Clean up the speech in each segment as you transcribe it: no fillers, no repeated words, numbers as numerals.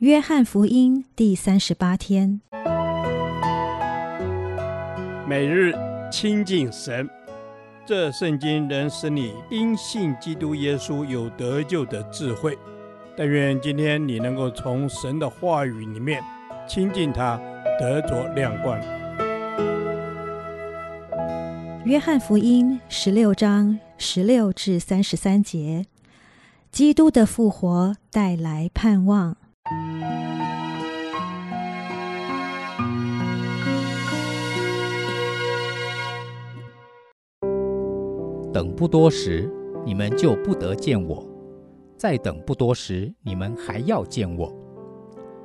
约翰福音第38天，每日亲近神。这圣经能使你因信基督耶稣有得救的智慧。但愿今天你能够从神的话语里面亲近他，得着亮光。约翰福音16章16至33节，基督的复活带来盼望。等不多时，你们就不得见我；再等不多时，你们还要见我。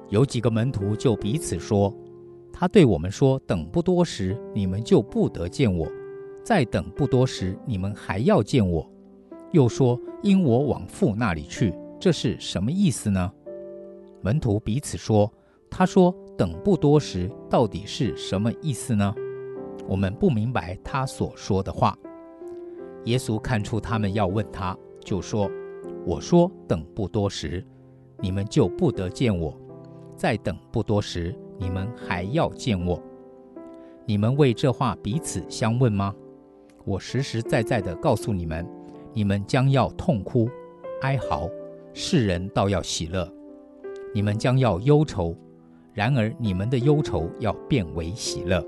有几个门徒就彼此说：“他对我们说，等不多时，你们就不得见我；再等不多时，你们还要见我。”又说：“因我往父那里去。”这是什么意思呢？门徒彼此说：“他说等不多时，到底是什么意思呢？我们不明白他所说的话。”耶稣看出他们要问他，就说：“我说等不多时，你们就不得见我；再等不多时，你们还要见我。你们为这话彼此相问吗？我实实在在地告诉你们，你们将要痛哭、哀嚎；世人倒要喜乐。你们将要忧愁，然而你们的忧愁要变为喜乐。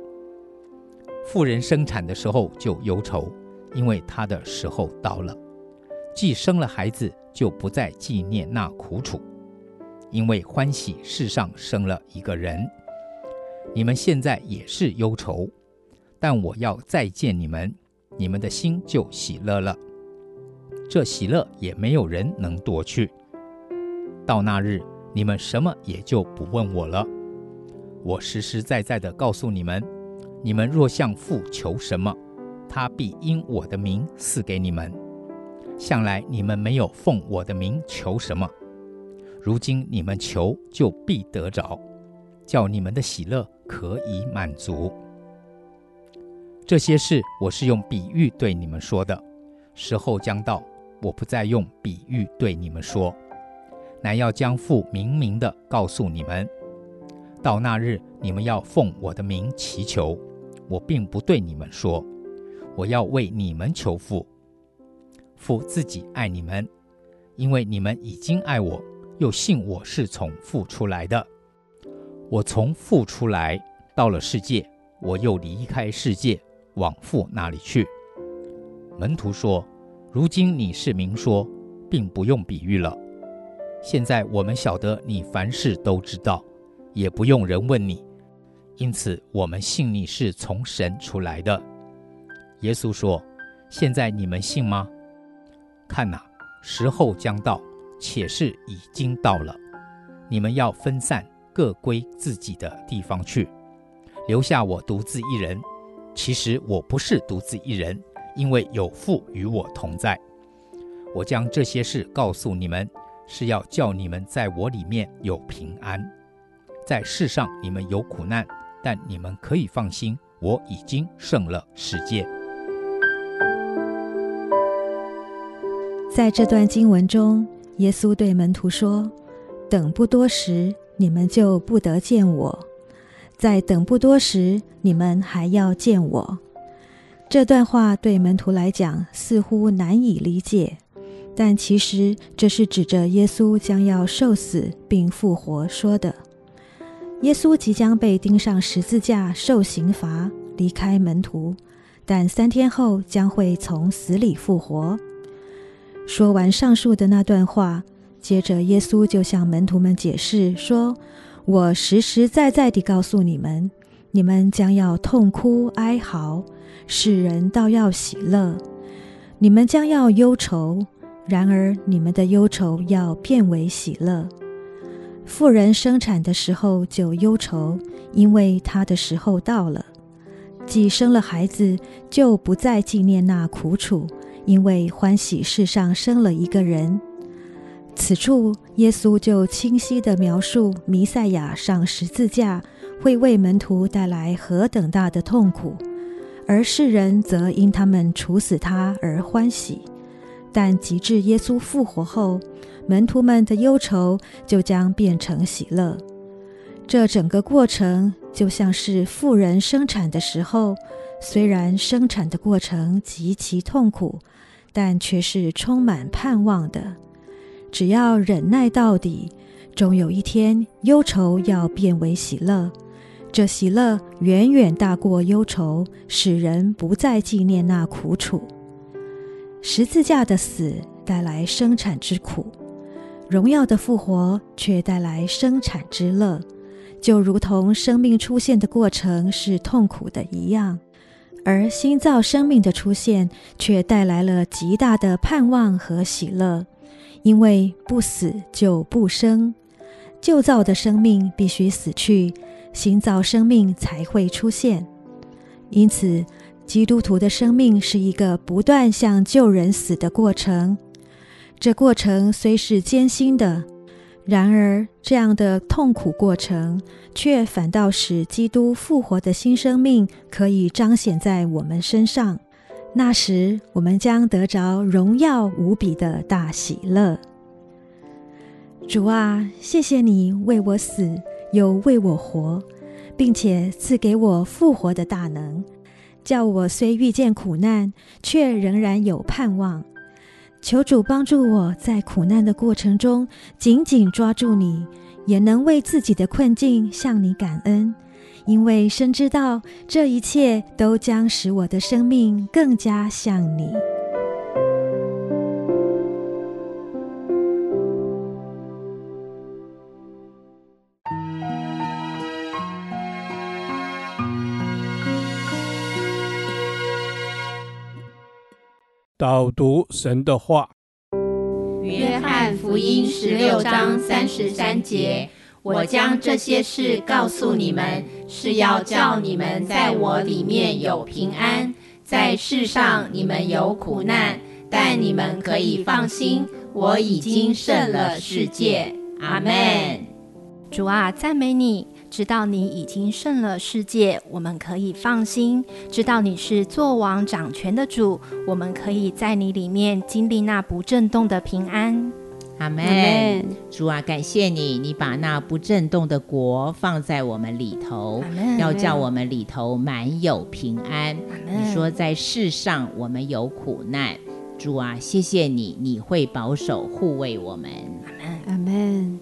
妇人生产的时候就忧愁，因为她的时候到了。既生了孩子，就不再纪念那苦楚，因为欢喜世上生了一个人。你们现在也是忧愁，但我要再见你们，你们的心就喜乐了。这喜乐也没有人能夺去。到那日，你们什么也就不问我了。我实实在在地告诉你们，你们若向父求什么，他必因我的名赐给你们。向来你们没有奉我的名求什么，如今你们求，就必得着，叫你们的喜乐可以满足。这些事我是用比喻对你们说的，时候将到，我不再用比喻对你们说，乃要将父明明地告诉你们。到那日，你们要奉我的名祈求，我并不对你们说，我要为你们求父。父自己爱你们，因为你们已经爱我，又信我是从父出来的。我从父出来，到了世界，我又离开世界，往父那里去。门徒说：“如今你是明说，并不用比喻了。现在我们晓得你凡事都知道，也不用人问你，因此我们信你是从神出来的。”耶稣说：“现在你们信吗？看哪，时候将到，且是已经到了，你们要分散，各归自己的地方去，留下我独自一人。其实我不是独自一人，因为有父与我同在。我将这些事告诉你们，是要叫你们在我里面有平安。在世上你们有苦难，但你们可以放心，我已经胜了世界。”在这段经文中，耶稣对门徒说：“等不多时，你们就不得见我；在等不多时，你们还要见我。”这段话对门徒来讲似乎难以理解，但其实这是指着耶稣将要受死并复活说的。耶稣即将被钉上十字架受刑罚，离开门徒，但3天后将会从死里复活。说完上述的那段话，接着耶稣就向门徒们解释说：“我实实在在地告诉你们，你们将要痛哭哀嚎，世人倒要喜乐。你们将要忧愁，然而你们的忧愁要变为喜乐。妇人生产的时候就忧愁，因为她的时候到了。既生了孩子，就不再纪念那苦楚，因为欢喜世上生了一个人。”此处耶稣就清晰地描述弥赛亚上十字架会为门徒带来何等大的痛苦，而世人则因他们处死他而欢喜。但及至耶稣复活后，门徒们的忧愁就将变成喜乐。这整个过程就像是妇人生产的时候，虽然生产的过程极其痛苦，但却是充满盼望的。只要忍耐到底，终有一天忧愁要变为喜乐。这喜乐远远大过忧愁，使人不再纪念那苦楚。十字架的死带来生产之苦，荣耀的复活却带来生产之乐，就如同生命出现的过程是痛苦的一样，而新造生命的出现却带来了极大的盼望和喜乐，因为不死就不生。旧造的生命必须死去，新造生命才会出现。因此，基督徒的生命是一个不断向旧人死的过程。这过程虽是艰辛的，然而这样的痛苦过程却反倒使基督复活的新生命可以彰显在我们身上，那时我们将得着荣耀无比的大喜乐。主啊，谢谢你为我死又为我活，并且赐给我复活的大能，叫我虽遇见苦难，却仍然有盼望。求主帮助我在苦难的过程中紧紧抓住你，也能为自己的困境向你感恩，因为深知道这一切都将使我的生命更加像你。导读神的话，约翰福音16章33节，我将这些事告诉你们，是要叫你们在我里面有平安，在世上你们有苦难，但你们可以放心，我已经胜了世界。阿们。主啊，赞美你，知道你已经胜了世界，我们可以放心；知道你是作王掌权的主，我们可以在你里面经历那不震动的平安。阿们。主啊，感谢你，你把那不震动的国放在我们里头，要叫我们里头满有平安。你说在世上我们有苦难，主啊，谢谢你，你会保守护卫我们。阿们。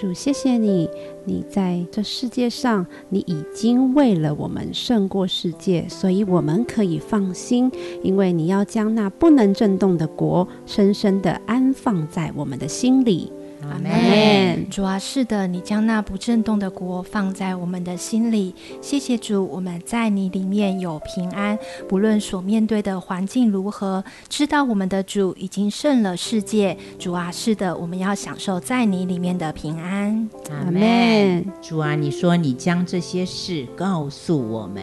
主，谢谢你，你在这世界上，你已经为了我们胜过世界，所以我们可以放心，因为你要将那不能震动的国深深地安放在我们的心里。阿们。主啊，是的，你将那不震动的国放在我们的心里。谢谢主，我们在你里面有平安，不论所面对的环境如何，知道我们的主已经胜了世界。主啊，是的，我们要享受在你里面的平安。阿们。主啊，你说你将这些事告诉我们，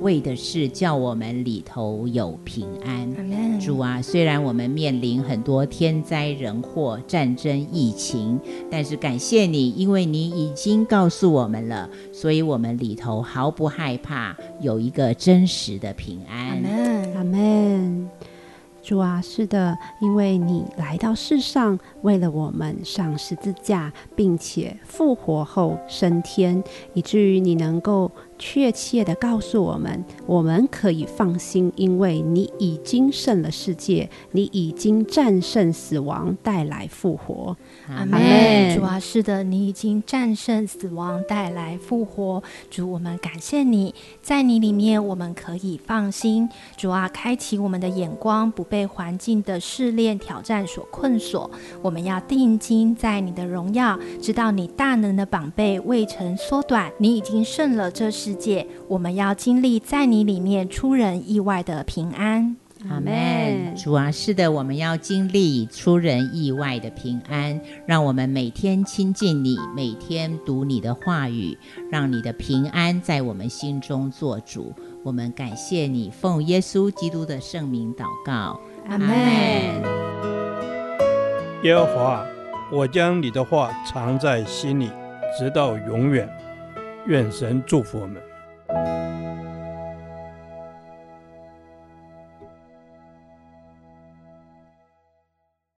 为的是叫我们里头有平安。Amen。 主啊，虽然我们面临很多天灾人祸、战争、疫情，但是感谢你，因为你已经告诉我们了，所以我们里头毫不害怕，有一个真实的平安。阿们。主啊，是的，因为你来到世上，为了我们上十字架，并且复活后升天，以至于你能够确切地告诉我们，我们可以放心，因为你已经胜了世界，你已经战胜死亡，带来复活。阿们。主啊，是的，你已经战胜死亡，带来复活。主，我们感谢你，在你里面我们可以放心。主啊，开启我们的眼光，不被环境的试炼挑战所困锁，我们要定睛在你的荣耀，知道你大能的膀臂未曾缩短，你已经胜了这世界，我们要经历在你里面出人意外的平安。阿们。主啊，是的，我们要经历出人意外的平安，让我们每天亲近你，每天读你的话语，让你的平安在我们心中做主。我们感谢你，奉耶稣基督的圣名祷告。阿们。耶和华，我将你的话藏在心里，直到永远。愿神祝福我们。